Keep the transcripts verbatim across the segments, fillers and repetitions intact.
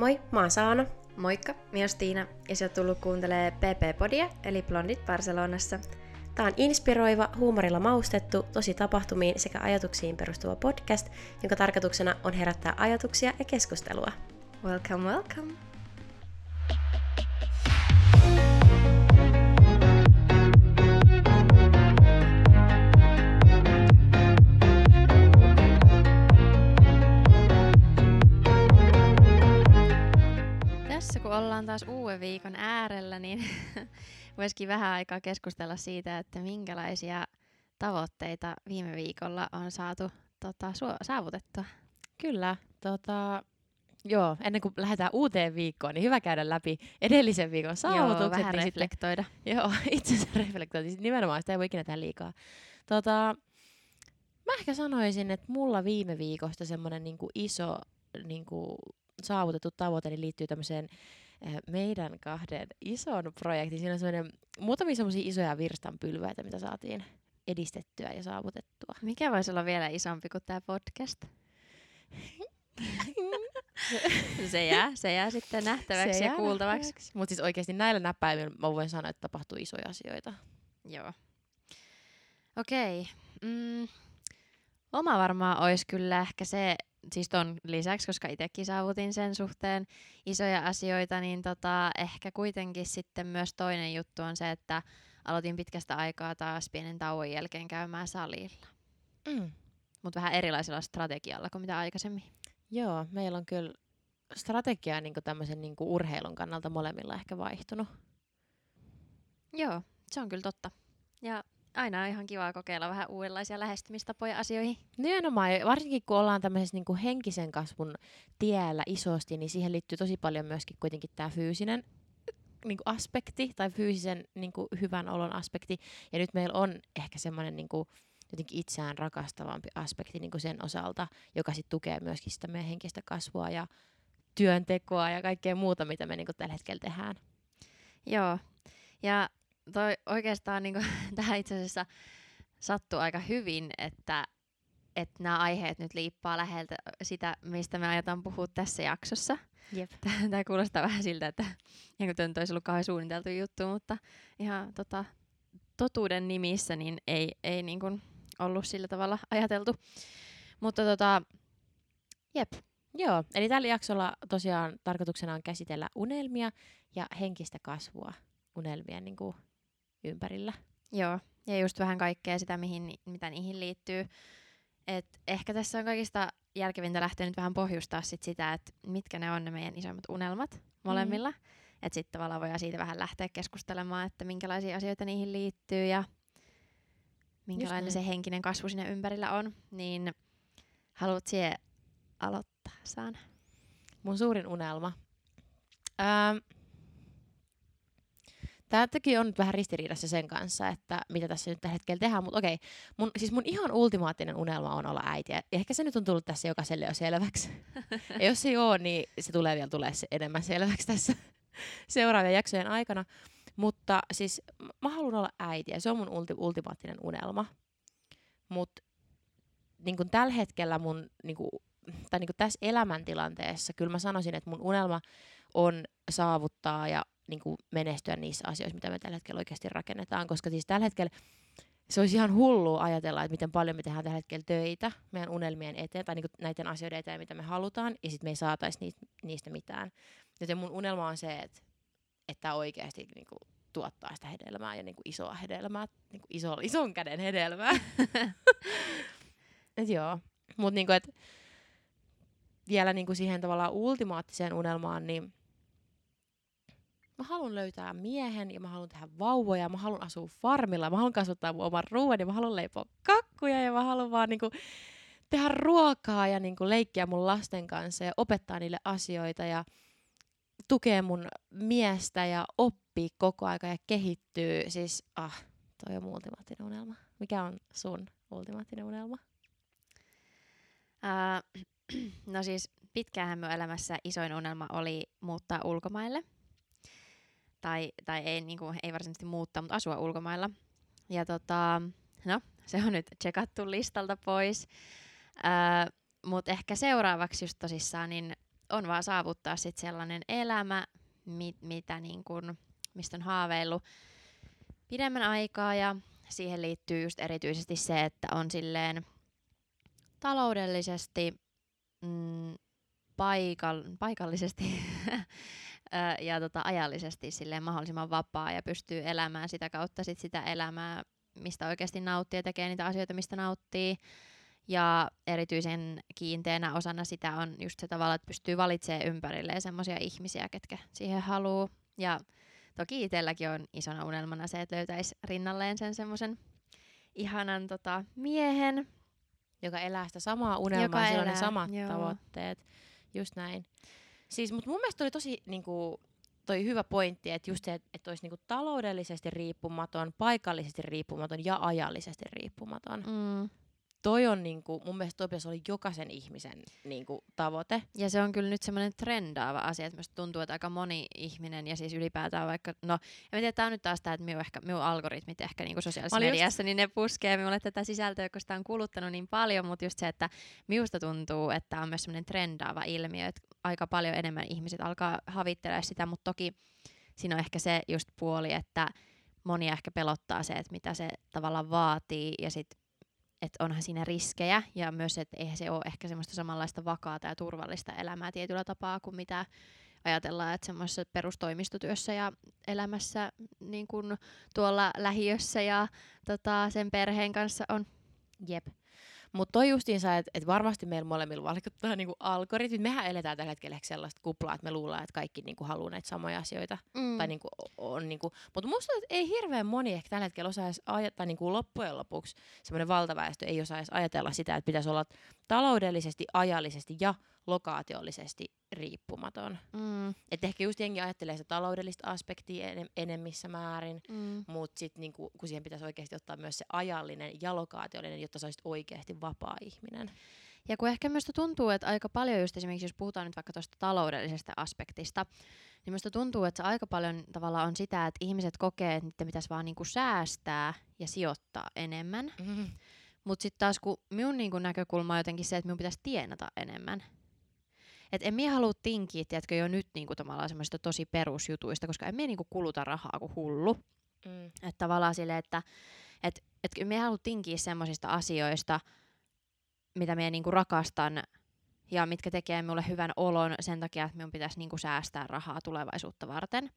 Moi, mä oon Saana. Moikka, minä olen Tiina ja se on tullut kuuntelemaan P P-podia eli Blondit Barcelonassa. Tämä on inspiroiva, huumorilla maustettu, tosi tapahtumiin sekä ajatuksiin perustuva podcast, jonka tarkoituksena on herättää ajatuksia ja keskustelua. Welcome, welcome! Ollaan taas uuden viikon äärellä, niin voisikin vähän aikaa keskustella siitä, että minkälaisia tavoitteita viime viikolla on saatu tota, su- saavutettua. Kyllä, tota, joo, ennen kuin lähdetään uuteen viikkoon, niin hyvä käydä läpi edellisen viikon saavutukset. Joo, vähän niin reflektoida. Sitten, joo, itse asiassa reflektoida, nimenomaan sitä ei voi ikinä tehdä liikaa. Tota, mä ehkä sanoisin, että mulla viime viikosta semmoinen niinku iso niinku, saavutettu tavoite niin liittyy tämmöiseen meidän kahden ison projektin. Siinä on semmoinen, muutamia semmoisia isoja virstanpylväitä, mitä saatiin edistettyä ja saavutettua. Mikä voisi olla vielä isompi kuin tämä podcast? se, jää, se jää sitten nähtäväksi se ja kuultavaksi. Mutta siis oikeasti näillä näppäimillä mä voin sanoa, että tapahtuu isoja asioita. Joo. Okei. Okay. Mm. Oma varmaan olisi kyllä ehkä se, siis ton lisäksi, koska itsekin saavutin sen suhteen isoja asioita, niin tota, ehkä kuitenkin sitten myös toinen juttu on se, että aloitin pitkästä aikaa taas pienen tauon jälkeen käymään salilla. Mm. Mutta vähän erilaisella strategialla kuin mitä aikaisemmin. Joo, meillä on kyllä strategia niinku tämmöisen niinku urheilun kannalta molemmilla ehkä vaihtunut. Joo, se on kyllä totta. Ja aina on ihan kiva kokeilla vähän uudenlaisia lähestymistapoja asioihin. Nimenomaan, varsinkin kun ollaan tämmöisessä niin kuin henkisen kasvun tiellä isosti, niin siihen liittyy tosi paljon myöskin kuitenkin tämä fyysinen niin kuin aspekti tai fyysisen niin kuin hyvän olon aspekti. Ja nyt meillä on ehkä semmoinen niin kuin jotenkin itseään rakastavampi aspekti niin kuin sen osalta, joka sitten tukee myöskin sitä meidän henkistä kasvua ja työntekoa ja kaikkea muuta, mitä me niin kuin tällä hetkellä tehdään. Joo, ja toi oikeastaan niinku, tähän itse asiassa sattuu aika hyvin, että et nämä aiheet nyt liippaa läheltä sitä, mistä me aiotaan puhua tässä jaksossa. Jep. Tämä kuulostaa vähän siltä, että tämä nyt olisi ollut kauhean suunniteltu juttu, mutta ihan tota, totuuden nimissä niin ei, ei niinku ollut sillä tavalla ajateltu. Mutta tota, jep. Joo, eli tällä jaksolla tosiaan tarkoituksena on käsitellä unelmia ja henkistä kasvua unelmien niin kuin ympärillä. Joo, ja just vähän kaikkea sitä, mihin, mitä niihin liittyy. Et ehkä tässä on kaikista järkevintä lähteä nyt vähän pohjustaa sit sitä, että mitkä ne on ne meidän isommat unelmat molemmilla. Mm. Että sitten tavallaan voidaan siitä vähän lähteä keskustelemaan, että minkälaisia asioita niihin liittyy ja minkälainen se henkinen kasvu siinä ympärillä on. Niin haluat siihen aloittaa, Saana? Mun suurin unelma. Ähm. Tämäkin on vähän ristiriidassa sen kanssa, että mitä tässä nyt tällä hetkellä tehdään, mutta okei. Mun, siis mun ihan ultimaattinen unelma on olla äiti. Ja ehkä se nyt on tullut tässä jokaiselle jo selväksi. Ja jos ei ole, niin se tulee vielä tulee enemmän selväksi tässä seuraavien jaksojen aikana. Mutta siis mä haluan olla äiti ja se on mun ulti, ultimaattinen unelma. Mutta niin kun tällä hetkellä mun, niin kun, tai niin kun tässä elämäntilanteessa, kyllä mä sanoisin, että mun unelma on saavuttaa ja niin kuin menestyä niissä asioissa, mitä me tällä hetkellä oikeasti rakennetaan, koska siis tällä hetkellä se olisi ihan hullua ajatella, että miten paljon me tehdään tällä hetkellä töitä meidän unelmien eteen tai niin kuin näiden asioiden eteen, mitä me halutaan, ja sitten me ei saataisi niistä mitään. Joten mun unelma on se, että, että oikeasti niin kuin tuottaa sitä hedelmää ja niin kuin isoa hedelmää, niin kuin iso, ison käden hedelmää. Et joo, mutta niin kuin, et vielä niin kuin siihen tavallaan ultimaattiseen unelmaan, niin mä haluan löytää miehen ja mä haluan tehdä vauvoja, mä haluan asua farmilla, mä haluan kasvattaa mun oman ruoan ja mä haluan leipoa kakkuja ja mä haluan vaan niinku tehdä ruokaa ja niinku leikkiä mun lasten kanssa ja opettaa niille asioita ja tukea mun miestä ja oppia koko aika ja kehittyä. Siis, ah, toi on mun ultimaattinen unelma. Mikä on sun ultimaattinen unelma? Uh, no siis pitkäänhän mun elämässä isoin unelma oli muuttaa ulkomaille. Tai, tai ei, niin kuin, ei varsinaisesti muuttaa, mutta asua ulkomailla. Ja tota, no, se on nyt tsekattu listalta pois. Mutta ehkä seuraavaksi just tosissaan niin on vaan saavuttaa sit sellainen elämä, mit, mitä niin kun, mistä on haaveillut pidemmän aikaa, ja siihen liittyy just erityisesti se, että on silleen taloudellisesti, mm, paikall- paikallisesti ja tota, ajallisesti silleen mahdollisimman vapaa ja pystyy elämään sitä kautta sit sitä elämää, mistä oikeasti nauttii ja tekee niitä asioita, mistä nauttii. Ja erityisen kiinteänä osana sitä on just se tavalla, että pystyy valitsemaan ympärilleen semmoisia ihmisiä, ketkä siihen haluaa. Ja toki itselläkin on isona unelmana se, että löytäisi rinnalleen sen semmoisen ihanan tota, miehen. Joka elää sitä samaa unelmaa, sillä on ne samat joo. tavoitteet. Just näin. Siis, mut mun mielestä oli tosi niinku, toi hyvä pointti, että just se, että et olisi niinku taloudellisesti riippumaton, paikallisesti riippumaton ja ajallisesti riippumaton. Mm. Toi on niinku, mun mielestä toi pitäisi olla jokaisen ihmisen niinku, tavoite. Ja se on kyllä nyt semmoinen trendaava asia, että musta tuntuu, että aika moni ihminen ja siis ylipäätään vaikka, no, en tiedä, tää on nyt taas tää, että minun, ehkä, minun algoritmit ehkä niinku sosiaalisessa mediassa, just... niin ne puskee minulle tätä sisältöä, koska sitä on kuluttanut niin paljon, mutta just se, että minusta tuntuu, että on myös semmoinen trendaava ilmiö, että aika paljon enemmän ihmiset alkaa havittelemaan sitä, mutta toki siinä on ehkä se just puoli, että monia ehkä pelottaa se, että mitä se tavallaan vaatii ja sit että onhan siinä riskejä ja myös, että eihän se ole ehkä semmoista samanlaista vakaata ja turvallista elämää tietyllä tapaa kuin mitä ajatellaan, että semmoisessa perustoimistotyössä ja elämässä niin kuin tuolla lähiössä ja tota, sen perheen kanssa on. Jep. Mutta toi justiinsa, että et varmasti meillä molemmilla vaikuttaa niinku algoritmit. Mehän eletään tällä hetkellä sellaista kuplaa, että me luullaan, että kaikki niinku haluaa näitä samoja asioita. Mm. Tai niinku on niinku. Mutta musta ei hirveän moni ehkä tällä hetkellä osaisi ajatella niinku loppujen lopuksi. Semmoinen valtaväestö ei osaisi ajatella sitä, että pitäisi olla taloudellisesti, ajallisesti ja lokaatiollisesti riippumaton. Mm. Että ehkä just jengi ajattelee sitä taloudellista aspektia enem, enemmissä määrin, mm. mutta sitten niinku, kun siihen pitäisi oikeasti ottaa myös se ajallinen ja lokaatiollinen, jotta sä olisit oikeasti vapaa ihminen. Ja kun ehkä myös tuntuu, että aika paljon just esimerkiksi, jos puhutaan nyt vaikka tuosta taloudellisesta aspektista, niin minusta tuntuu, että se aika paljon tavallaan on sitä, että ihmiset kokee, että niitä pitäisi vaan niinku säästää ja sijoittaa enemmän. Mm. Mutta sitten taas kun minun niinku näkökulma on jotenkin se, että minun pitäisi tienata enemmän. Et en minä halua tinkiä, tiedätkö, jo nyt niinku semmoisista tosi perusjutuista, koska en minä niinku kuluta rahaa kuin hullu. Mm. Että tavallaan silleen, että et, et minä haluan tinkiä semmoisista asioista, mitä minä niinku rakastan ja mitkä tekee minulle hyvän olon sen takia, että minun pitäisi niinku säästää rahaa tulevaisuutta varten.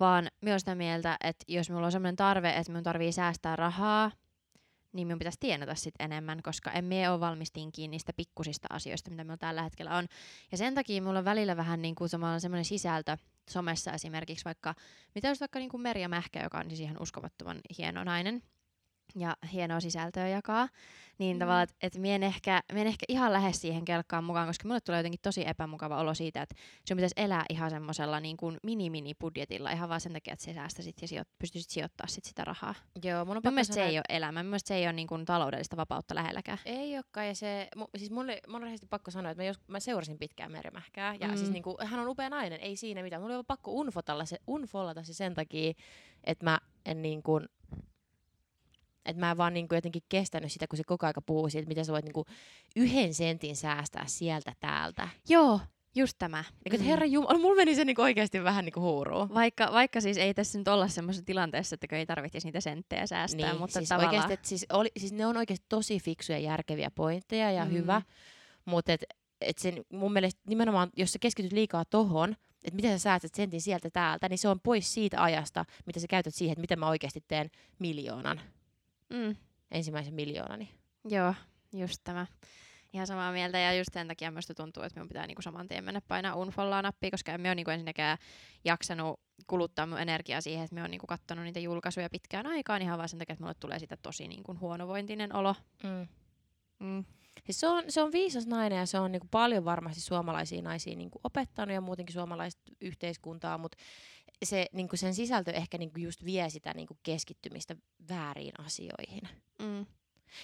Vaan minä olen sitä mieltä, että jos minulla on semmoinen tarve, että minun tarvitsee säästää rahaa, niin minun pitäisi tienata sit enemmän, koska en minä ole valmis tinkiä niistä pikkusista asioista, mitä meillä tällä hetkellä on. Ja sen takia minulla on välillä vähän niin kuin semmoinen sisältö somessa esimerkiksi, vaikka, mitä olisi vaikka niin kuin Merja Mähkä, joka on siis ihan uskomattoman hieno nainen ja hienoa sisältöä jakaa, niin mm. tavallaan, että et minä en, en ehkä ihan lähde siihen kelkkaan mukaan, koska minulle tulee jotenkin tosi epämukava olo siitä, että sinun pitäisi elää ihan semmoisella niin kuin mini-mini-budjetilla, ihan vaan sen takia, että sinä säästäisit ja sijoit, pystyisit sijoittamaan sit sitä rahaa. Joo, mun on pakko sanoa, se ei ole elämä, mun mielestä se ei ole niin kuin taloudellista vapautta lähelläkään. Ei olekaan, ja se, mu, siis mun, oli, mun on rehellisesti pakko sanoa, että mä, jos, mä seurasin pitkään Merja Mähkää, ja mm. siis niin kuin, hän on upea nainen, ei siinä mitään. Mun oli pakko unfotalla se, unfollata se sen takia, että mä en niin kuin... Että mä en vaan niinku jotenkin kestänyt sitä, kun se koko aika puhuu siitä, että miten sä voit niinku yhden sentin säästää sieltä täältä. Joo, just tämä. Mm. Herra Jumala, mulla meni se niinku oikeasti vähän niinku huuruun. Vaikka, vaikka siis ei tässä nyt olla semmoisessa tilanteessa, että ei tarvitsisi niitä senttejä säästää. Niin, mutta siis, tavallaan... oikeasti, että siis, oli, siis ne on oikeasti tosi fiksuja ja järkeviä pointteja ja mm. hyvä. Mutta et, et sen, mun mielestä nimenomaan, jos sä keskityt liikaa tohon, että miten sä säästät sentin sieltä täältä, niin se on pois siitä ajasta, mitä sä käytät siihen, että miten mä oikeasti teen miljoonan. Mm. Ensimmäisen miljoonani. Joo, just tämä. Ihan samaa mieltä, ja just sen takia myös tuntuu, että minun pitää niinku saman tien mennä painaa unfollaa nappia, koska en minä ole niinku ensinnäkään jaksanut kuluttaa mun energiaa siihen, että minä olen niinku katsonut niitä julkaisuja pitkään aikaan, ihan vaan sen takia, että minulle tulee siitä tosi niinku huonovointinen olo. Mm. Mm. Siis se, on, se on viisas nainen, ja se on niinku paljon varmasti suomalaisia naisia niinku opettanut ja muutenkin suomalaista yhteiskuntaa, mutta se, niinku sen sisältö ehkä niinku just vie sitä niinku keskittymistä vääriin asioihin. Mm.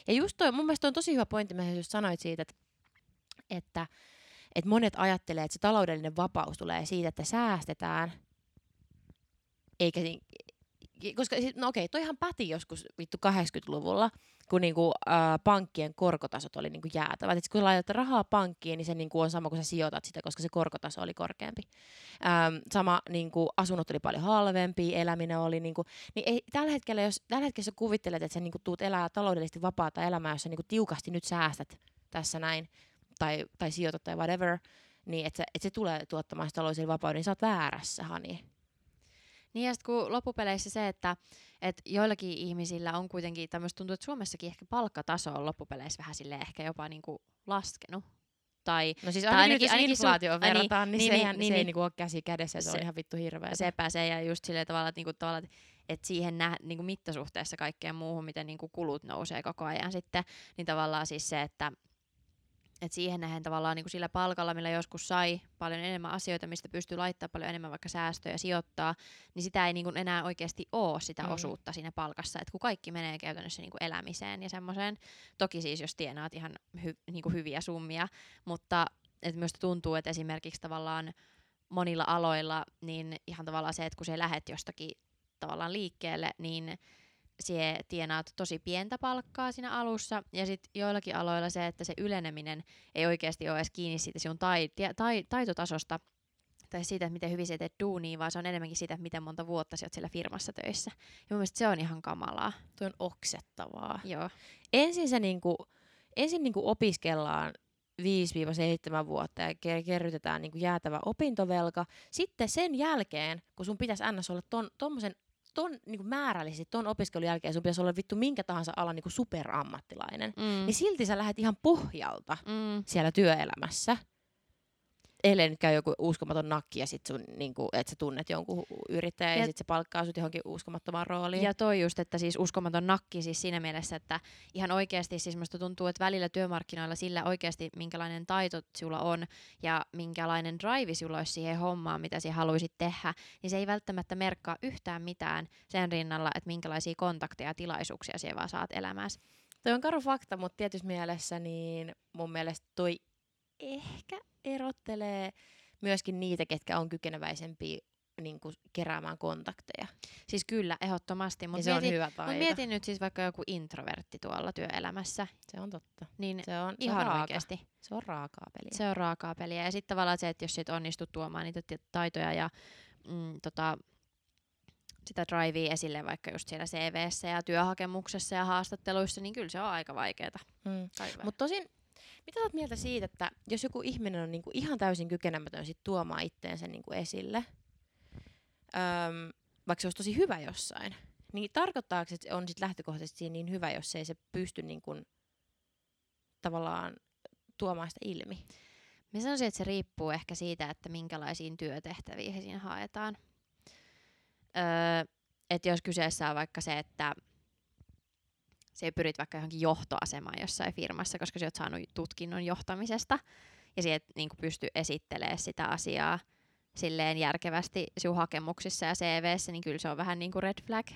Ja just toi, mun mielestä on tosi hyvä pointti, mitä just sanoit siitä, että, että, että monet ajattelee, että se taloudellinen vapaus tulee siitä, että säästetään, eikä... Koska, no okei, toihan päti joskus vittu kahdeksankymmentäluvulla, kun niinku, äh, pankkien korkotasot oli niinku jäätävät. Et kun laitat rahaa pankkiin, niin se niinku on sama kuin sä sijoitat sitä, koska se korkotaso oli korkeampi. Ähm, sama niinku, asunnot oli paljon halvempia, eläminen oli niinku, niin ei, tällä hetkellä jos tällä hetkellä sä kuvittelet, että sä niinku tuut elää taloudellisesti vapaata elämää, jos sä niinku tiukasti nyt säästät tässä näin tai tai sijoitat tai whatever, niin että et se tulee tuottamaan taloudellisen vapauden, niin sä oot väärässä, Hani. Niin ja sitten kun loppupeleissä se, että et joillakin ihmisillä on kuitenkin tämmöistä, tuntuu, että Suomessakin ehkä palkkataso on loppupeleissä vähän silleen ehkä jopa niinku laskenut. Tai, no siis ainakin, ainakin, ainakin inflaatioon su- verrataan, niin, niin, niin, sehän, niin se ei niin, niinku ole käsi kädessä, se, se on ihan vittu hirveä. Se pääsee ja just silleen tavalla, että, niinku, tavalla, että et siihen nä, niinku mittasuhteessa kaikkeen muuhun, miten niinku kulut nousee koko ajan sitten, niin tavallaan siis se, että et siihen nähden tavallaan niinku sillä palkalla, millä joskus sai paljon enemmän asioita, mistä pystyy laittamaan paljon enemmän vaikka säästöjä ja sijoittaa, niin sitä ei niinku enää oikeasti ole sitä mm. osuutta siinä palkassa. Et kun kaikki menee käytännössä niinku elämiseen ja semmoiseen. Toki siis jos tienaat ihan hy, niinku hyviä summia, mutta et myös tuntuu, että esimerkiksi tavallaan monilla aloilla niin ihan tavallaan se, että kun sä lähet jostakin tavallaan liikkeelle, niin sie tienaat tosi pientä palkkaa siinä alussa, ja sitten joillakin aloilla se, että se yleneminen ei oikeasti ole edes kiinni siitä sinun tai, tai, taitotasosta tai siitä, että miten hyvin sä teet duunia, vaan se on enemmänkin siitä, että miten monta vuotta sä oot siellä firmassa töissä. Ja mun mielestä se on ihan kamalaa. Tuo on oksettavaa. Joo. Ensin, se niinku, ensin niinku opiskellaan viisi seitsemän vuotta ja kerrytetään niinku jäätävä opintovelka. Sitten sen jälkeen, kun sun pitäisi ns olla ton, tommosen ton niinku määrällisesti ton opiskelun jälkeen sun pitäisi olla vittu minkä tahansa alan niinku superammattilainen, mm. niin silti sä lähdet ihan pohjalta mm. siellä työelämässä. Ellei nyt käy joku uskomaton nakki ja sit sun, niinku, että sä tunnet jonkun yrittäjän ja, ja sit se palkkaa sut johonkin uskomattomaan rooliin. Ja toi just, että siis uskomaton nakki siis siinä mielessä, että ihan oikeasti siis musta tuntuu, että välillä työmarkkinoilla sillä oikeasti minkälainen taito sulla on ja minkälainen drive sulla olisi siihen hommaan, mitä sä haluaisit tehdä, niin se ei välttämättä merkkaa yhtään mitään sen rinnalla, että minkälaisia kontakteja ja tilaisuuksia sä vaan saat elämässä. Toi on karu fakta, mutta tietysti mielessä niin mun mielestä toi ehkä erottelee myöskin niitä, ketkä on kykeneväisempiä niin kuin keräämään kontakteja. Siis kyllä, ehdottomasti. Mut ja se mietin, on hyvä taito. Mut mietin nyt siis vaikka joku introvertti tuolla työelämässä. Se on totta. Niin se on, ihan se on oikeasti. Se on raakaa peliä. Se on raakaa peliä. Ja sitten tavallaan se, että jos et onnistu tuomaan niitä taitoja ja mm, tota, sitä drivea esille vaikka just siellä C V:ssä ja työhakemuksessa ja haastatteluissa, niin kyllä se on aika vaikeeta. Mm. Mutta tosin mitä olet mieltä siitä, että jos joku ihminen on niinku ihan täysin kykenemätön sit tuomaan itteensä niinku esille, öö, vaikka se olisi tosi hyvä jossain, niin tarkoittaako, että on sit lähtökohtaisesti niin hyvä, jos ei se pysty niinku tavallaan tuomaan sitä ilmi? Mä sanoisin, että se riippuu ehkä siitä, että minkälaisiin työtehtäviin siinä haetaan. Öö, että jos kyseessä on vaikka se, että se pyrit vaikka johonkin johtoasemaan jossain firmassa, koska sä oot saanut tutkinnon johtamisesta ja sä et niin kuin pysty esittelemään sitä asiaa silleen järkevästi sun hakemuksissa ja C V:ssä, niin kyllä se on vähän niin kuin red flag.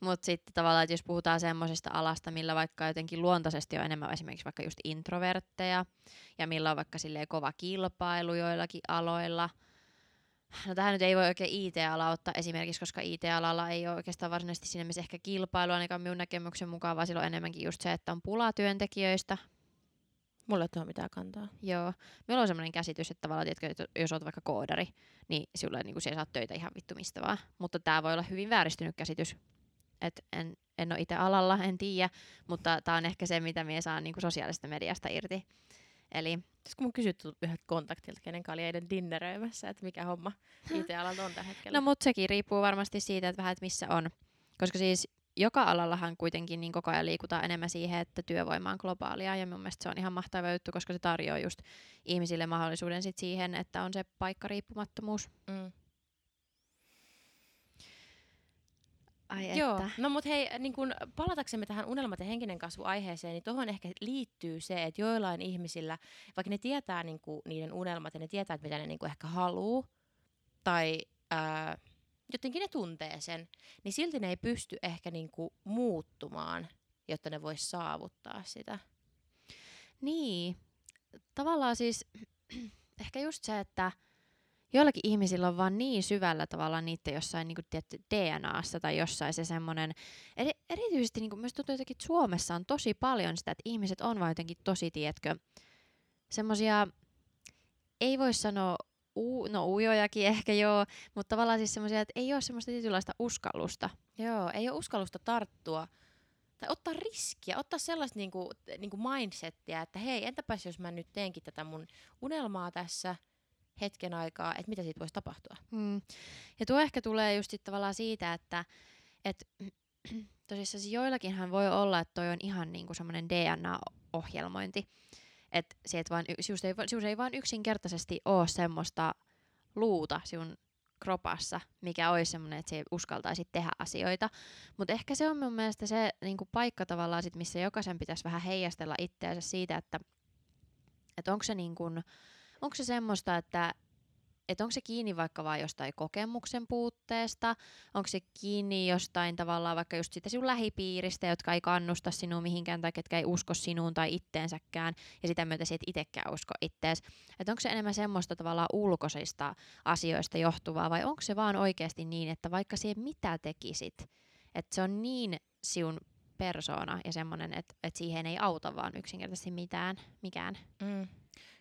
Mutta sitten tavallaan, että jos puhutaan semmoisesta alasta, millä vaikka jotenkin luontaisesti on enemmän esimerkiksi vaikka just introvertteja ja millä on vaikka silleen kova kilpailu joillakin aloilla. No tähän nyt ei voi oikein I T-ala ottaa esimerkiksi, koska I T-alalla ei ole oikeastaan varsinaisesti siinä mielessä ehkä kilpailua, ainakaan minun näkemyksen mukaan, vaan silloin enemmänkin just se, että on pulaa työntekijöistä. Mulla ei tuohon mitään kantaa. Joo. Meillä on semmoinen käsitys, että tavallaan, tiedätkö, jos olet vaikka koodari, niin sinulla niin siellä saat töitä ihan vittu mistä vaan. Mutta tämä voi olla hyvin vääristynyt käsitys. Et en, en ole itse alalla, en tiedä, mutta tämä on ehkä se, mitä minä saan niin kuin sosiaalisesta mediasta irti. Eli kun mun kysytty yhdeltä kontaktilta, kenenkä oli eilen dinneröimässä, että mikä homma I T-alalla on tällä hetkellä. No mut sekin riippuu varmasti siitä, että vähän että missä on. Koska siis joka alallahan kuitenkin niin koko ajan liikutaan enemmän siihen, että työvoima on globaalia. Ja mun mielestä se on ihan mahtava juttu, koska se tarjoaa just ihmisille mahdollisuuden sit siihen, että on se paikkariippumattomuus. Mm. Ai joo, että. No mut hei, niin kun palataksemme tähän unelmat ja henkinen kasvu aiheeseen, niin tohon ehkä liittyy se, että joillain ihmisillä, vaikka ne tietää niin kun, niiden unelmat ja ne tietää, mitä ne niin kun ehkä haluu, tai ää, jotenkin ne tuntee sen, niin silti ne ei pysty ehkä niin kun muuttumaan, jotta ne vois saavuttaa sitä. Niin, tavallaan siis ehkä just se, että joillakin ihmisillä on vaan niin syvällä tavallaan niiden jossain niin kuin, tietty D N A:ssa tai jossain se semmoinen, eri, erityisesti niin kuin, myös tuntuu jotenkin, että Suomessa on tosi paljon sitä, että ihmiset on vaan jotenkin tosi, tietkö, semmoisia, ei voi sanoa, U, no ujojakin ehkä joo, mutta tavallaan siis semmoisia, että ei ole semmoista tietynlaista uskallusta. Joo, ei ole uskallusta tarttua tai ottaa riskiä, ottaa sellaista niinku, niinku mindsettiä, että hei, entäpäs jos mä nyt teenkin tätä mun unelmaa tässä hetken aikaa, että mitä siitä voisi tapahtua. Mm. Ja tuo ehkä tulee just tavallaan siitä, että et, tosissaan siis joillakinhan voi olla, että toi on ihan niinku semmoinen D N A-ohjelmointi. Että sinusta ei, ei vaan yksinkertaisesti ole semmoista luuta sinun kropassa, mikä olisi semmoinen, että se ei uskaltaisi tehdä asioita. Mutta ehkä se on mun mielestä se niinku paikka tavallaan, sit, missä jokaisen pitäisi vähän heijastella itseänsä siitä, että et onko se, niinku, se semmoista, että et onko se kiinni vaikka vaan jostain kokemuksen puutteesta, onko se kiinni jostain tavallaan vaikka just sitä sinun lähipiiristä, jotka ei kannusta sinua mihinkään tai ketkä ei usko sinuun tai itteensäkään ja sitä myötä siitä itsekään usko ittees. Että onko se enemmän semmoista tavallaan ulkoisista asioista johtuvaa vai onko se vaan oikeasti niin, että vaikka siihen mitä tekisit, että se on niin sinun persoona ja semmoinen, että, että siihen ei auta vaan yksinkertaisesti mitään, mikään. Mm.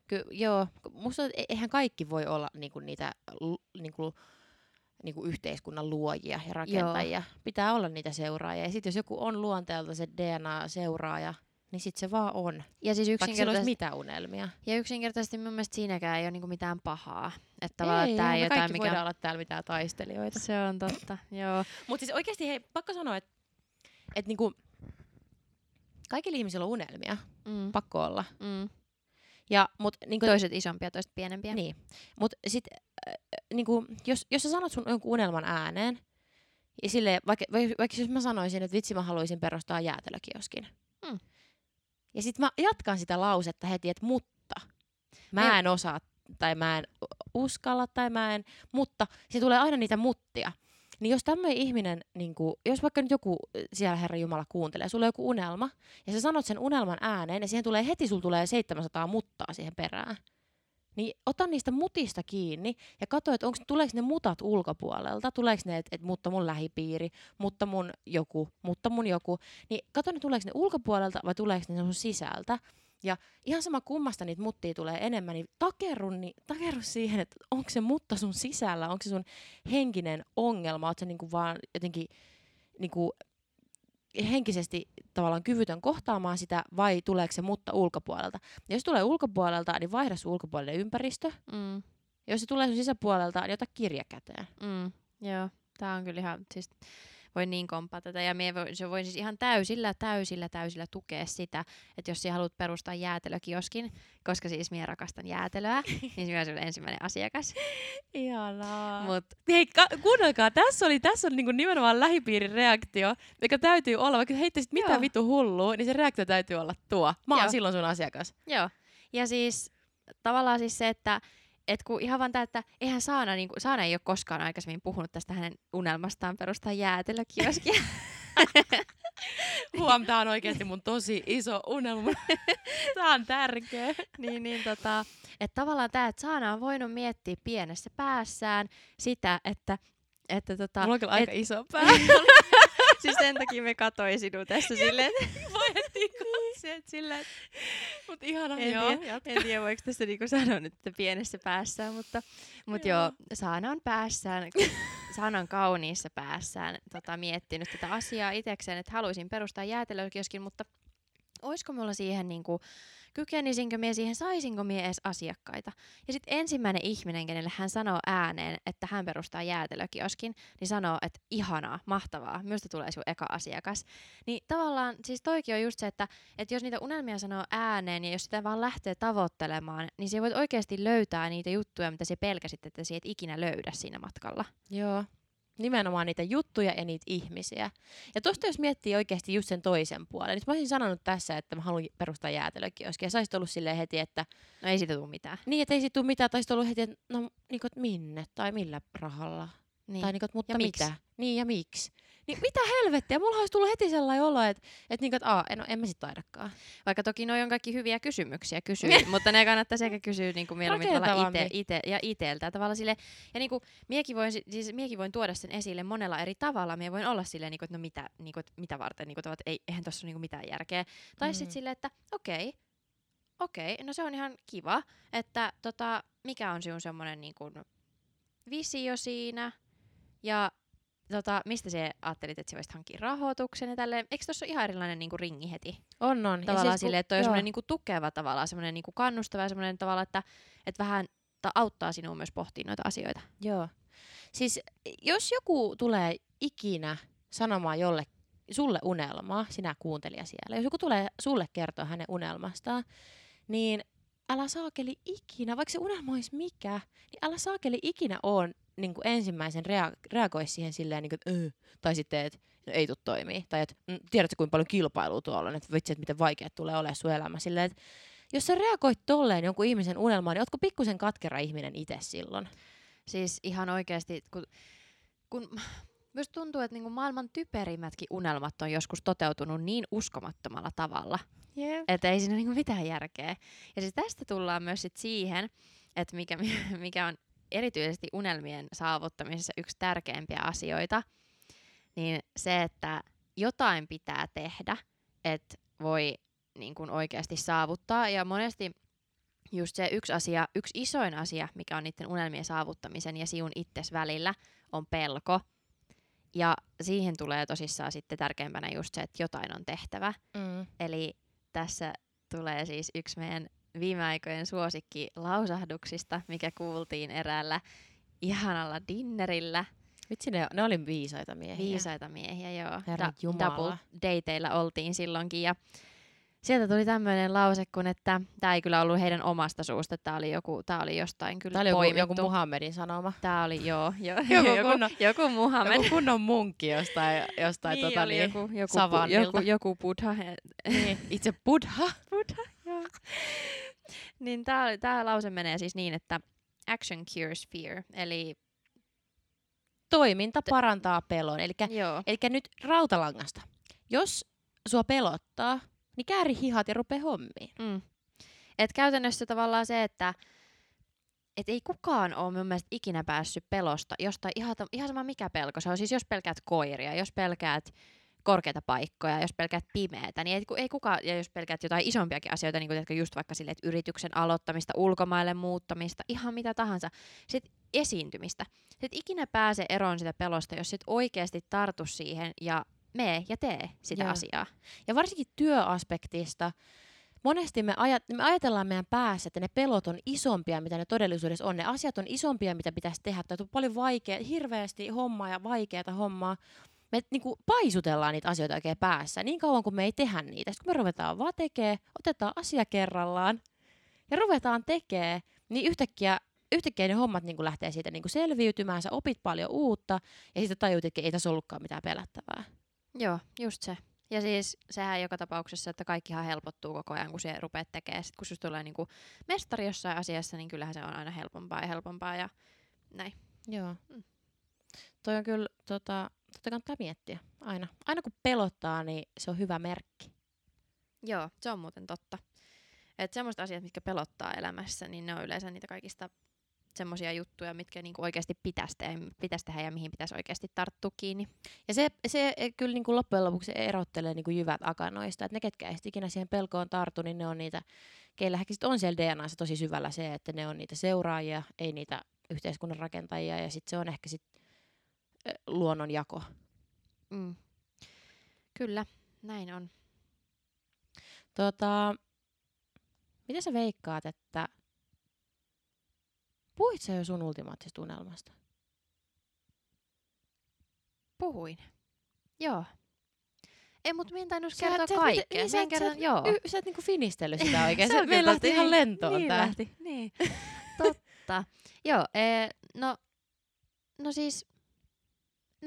Ky- joo, musta eihän kaikki voi olla niinku niitä niinku, niinku yhteiskunnan luojia ja rakentajia. Joo. Pitää olla niitä seuraajia. Ja sitten jos joku on luonteelta se D N A-seuraaja, niin sitten se vaan on. Ja siis yksinkertaisesti, vaikka siellä olisi mitään unelmia. Ja yksinkertaisesti mun mielestä siinäkään ei ole niinku mitään pahaa. Että ei, tää ei me kaikki mikä... voidaan olla täällä mitään taistelijoita. Se on totta, joo. Mutta siis oikeasti hei, pakko sanoa, että et niinku, kaikilla ihmisillä on unelmia. Mm. Pakko olla. Mm. Ja, mut, niinku, toiset isompia, toiset pienempiä. Niin. Mut sit, äh, niinku, jos, jos sä sanot sun jonkun unelman ääneen, ja silleen, vaikka, vaikka jos mä sanoisin, että vitsi mä haluaisin perustaa jäätelökioskin. Hmm. Ja sit mä jatkan sitä lausetta heti, että mutta. Mä Me... en osaa, tai mä en uskalla, tai mä en, mutta. Se tulee aina niitä muttia. Niin jos tämmöinen ihminen, niinku, jos vaikka nyt joku siellä Herra Jumala kuuntelee, sulla on joku unelma, ja sä sanot sen unelman ääneen, ja siihen tulee heti, sulla tulee seitsemänsataa muttaa siihen perään. Niin ota niistä mutista kiinni, ja katso, että tuleeko ne mutat ulkopuolelta, tuleeko ne, että et, mutta mun lähipiiri, mutta mun joku, mutta mun joku. Niin katso, ne tuleeko ne ulkopuolelta, vai tuleeko ne sun sisältä. Ja ihan sama kummasta niitä muttia tulee enemmän, niin takerru, niin takerru siihen, että onko se mutta sun sisällä, onko se sun henkinen ongelma, ootko se niinku vaan jotenkin niinku henkisesti tavallaan kyvytön kohtaamaan sitä, vai tuleeko se mutta ulkopuolelta. Ja jos tulee ulkopuolelta, niin vaihda sun ulkopuolelle ympäristö. Mm. Jos se tulee sun sisäpuolelta, niin ota kirja käteen. Mm. Joo, tää on kyllä ihan... Siis voi niin kompaa tätä, ja minä voin siis ihan täysillä, täysillä, täysillä tukea sitä, että jos sinä haluat perustaa jäätelökioskin, koska siis minä rakastan jäätelöä, niin minä olen ensimmäinen asiakas. Ihanaa. Mut. Hei, ka- kuunnelkaa, tässä oli, tässä on niinku nimenomaan lähipiirin reaktio, mikä täytyy olla, vaikka heittäisit mitä vittu hullua, niin se reaktio täytyy olla tuo. Mä oon silloin sun asiakas. Joo, ja siis tavallaan siis se, että et kun ihan vaan tää, että eihän Saana, niin kun, Saana ei ole koskaan aikaisemmin puhunut tästä hänen unelmastaan perustaa jäätelökioskia. Huom, tää on oikeesti mun tosi iso unelma. Tää on tärkeä. niin, niin tota, että tavallaan tää, että Saana on voinut miettiä pienessä päässään sitä, että... että tota, mulla on kyllä aika et, iso pää. Siis sen takia me katoi sinua tässä silleen. Voitiin katseet silleen. Mutta ihanaa, joo. En tiedä, voiko tässä niinku sanoa nyt, että pienessä päässään, mutta mut joo. joo, Saana on päässään, Saana on kauniissa päässään tota, miettinyt tätä asiaa itsekseen, että haluaisin perustaa jäätelökioskin, mutta olisiko mulla siihen niinku, kykenisinkö mie siihen, saisinko mie edes asiakkaita? Ja sitten ensimmäinen ihminen, kenelle hän sanoo ääneen, että hän perustaa jäätelökioskin, niin sanoo, että ihanaa, mahtavaa, myöstä tulee sun eka asiakas. Niin tavallaan, siis toikin on just se, että et jos niitä unelmia sanoo ääneen ja jos sitä vaan lähtee tavoittelemaan, niin sä voit oikeasti löytää niitä juttuja, mitä sä pelkäsit, että sä et ikinä löydä siinä matkalla. Joo. Nimenomaan niitä juttuja ja niitä ihmisiä. Ja tosta jos miettii oikeasti just sen toisen puolen, niin mä olisin sanonut tässä, että mä haluan perustaa jäätelökioskia. Ja sä olisit ollut silleen heti, että... No ei siitä tule mitään. Niin, että ei siitä tule mitään. Tai olisit ollut heti, että no niin kuin, minne tai millä rahalla. Niin. Tai niin kuin, mutta ja mitä. Miksi? Niin ja miksi. Niin mitä helvettiä? Mulla olisi tullut heti sellainen olo, että et niin et, aa, en, en mä sit taidakaan. Vaikka toki noi on kaikki hyviä kysymyksiä kysyä, mutta ne kannattaisi ehkä kysyä niin kuin mieluummin ite, ite, ja iteltä. Tavallaan sille, ja niin kuin miekin voin, siis miekin voin tuoda sen esille monella eri tavalla. Mie voin olla silleen, niin kuin, että no mitä, niin kuin, että mitä varten, niin kuin, että ei, eihän tossa ole niin kuin mitään järkeä. Tai mm. sit silleen, että okei, okay, okei, okay, no se on ihan kiva, että tota, mikä on sinun semmoinen niin kuin visio siinä ja tota, mistä se ajattelit, että sä voisit hankkia rahoituksen ja tälleen. Eikö tuossa ole ihan erilainen niinku ringi heti? On, on. Tavallaan siis, silleen, että toi on semmoinen niinku tukeva tavallaan, semmoinen niinku kannustava ja semmoinen tavalla, että et vähän ta- auttaa sinua myös pohtimaan noita asioita. Joo. Siis jos joku tulee ikinä sanomaan jolle, sulle unelmaa, sinä kuuntelija siellä, jos joku tulee sulle kertoa hänen unelmastaan, niin älä saakeli ikinä, vaikka se unelma olisi mikä, niin älä saakeli ikinä on niin kuin ensimmäisen rea- reagoi siihen silleen, niin kuin, äh, tai sitten, että no, ei tule toimii, tai että tiedätkö kuinka paljon kilpailua tuolla on, että vitsi, että miten vaikea tulee olemaan sun elämä. Silleen, että jos sä reagoit tolleen jonkun ihmisen unelmaan, niin ootko pikkusen katkera ihminen itse silloin? Siis ihan oikeasti, kun, kun myös tuntuu, että niin kuin maailman typerimmätkin unelmat on joskus toteutunut niin uskomattomalla tavalla, yeah. että ei siinä niin kuin mitään järkeä. Ja siis tästä tullaan myös sit siihen, että mikä, mikä on erityisesti unelmien saavuttamisessa yksi tärkeimpiä asioita, niin se, että jotain pitää tehdä, että voi niin kuin oikeasti saavuttaa. Ja monesti just se yksi asia, yksi isoin asia, mikä on niiden unelmien saavuttamisen ja siun itses välillä, on pelko. Ja siihen tulee tosissaan sitten tärkeimpänä just se, että jotain on tehtävä. Mm. Eli tässä tulee siis yksi meidän viime aikojen suosikki lausahduksista, mikä kuultiin eräällä ihanalla dinnerillä. Vitsi, ne, ne oli viisaita miehiä. Viisaita miehiä, joo. Herran Jumala. Da- double dateilla oltiin silloinkin. Ja sieltä tuli tämmöinen lause, kun että tämä ei kyllä ollut heidän omasta suusta, tämä oli, joku, tämä oli jostain kyllä tämä poimittu. Tämä oli joku, joku Muhammedin sanoma. Tämä oli, joo. Jo, joku, joku, kunnon, joku Muhammed. Joku kunnon munkki jostain, jostain niin, tota, niin, joku, joku, savannilta. Joku, joku buddha. Niin. Itse buddha. Buddha, joo. Niin tää, tää lause menee siis niin, että action cures fear, eli toiminta t- parantaa pelon. Elikkä, elikkä nyt rautalangasta. Jos sua pelottaa, niin kääri hihat ja rupee hommiin. Mm. Et käytännössä tavallaan se, että et ei kukaan ole mun mielestä ikinä päässyt pelosta jostain ihan, ihan sama mikä pelko. Se on siis jos pelkäät koiria, jos pelkäät korkeita paikkoja, jos pelkäät pimeätä, niin ei, ei kukaan, ja jos pelkäät jotain isompiakin asioita, niin kuin just vaikka sille, että yrityksen aloittamista, ulkomaille muuttamista, ihan mitä tahansa, sitten esiintymistä. Sitten ikinä pääse eroon sitä pelosta, jos sit oikeasti tartu siihen ja mee ja tee sitä Joo. asiaa. Ja varsinkin työaspektista, monesti me, ajat- me ajatellaan meidän päässä, että ne pelot on isompia, mitä ne todellisuudessa on, ne asiat on isompia, mitä pitäisi tehdä, tai on paljon vaikea, hirveästi hommaa ja vaikeata hommaa. Me niinku paisutellaan niitä asioita oikein päässä niin kauan, kun me ei tehdä niitä. Sitten kun me ruvetaan vaan tekemään, otetaan asia kerrallaan ja ruvetaan tekemään, niin yhtäkkiä, yhtäkkiä ne hommat niinku lähtee siitä niinku selviytymään. Sä opit paljon uutta ja sitten tajut, että ei tässä ollutkaan mitään pelättävää. Joo, just se. Ja siis sehän joka tapauksessa, että kaikkihan helpottuu koko ajan, kun se rupeat tekemään. Sitten kun susta tulee niinku mestari jossain asiassa, niin kyllähän se on aina helpompaa ja helpompaa ja näin. Joo. Mm. Toi on kyllä tota... Totta kannattaa miettiä aina. Aina kun pelottaa, niin se on hyvä merkki. Joo, se on muuten totta. Että semmoiset asiat, mitkä pelottaa elämässä, niin ne on yleensä niitä kaikista semmoisia juttuja, mitkä niinku oikeasti pitäisi tehdä, pitäisi tehdä ja mihin pitäisi oikeasti tarttua kiinni. Ja se, se kyllä niinku loppujen lopuksi erottelee niinku jyvät akanoista. Että ne, ketkä ei ikinä siihen pelkoon tartu, niin ne on niitä, keillä ehkä sit on siellä D N A:ssa tosi syvällä se, että ne on niitä seuraajia, ei niitä yhteiskunnan rakentajia. Ja sitten se on ehkä sitten luonnonjako. Mm. Kyllä, näin on. Tota, mitä sä veikkaat, että puhuit sä jo sun ultimaattisesta unelmasta? Puhuin. Joo. Ei, mut minä en tainnut kertoa kaikkea. Sä et, niin, kerran, sä, joo. Y, sä et niinku finistellyt sitä oikein. Sä meillä lähti ihan lentoon niin, tää. Lähti. Niin. Totta. Joo, ee, no, no siis...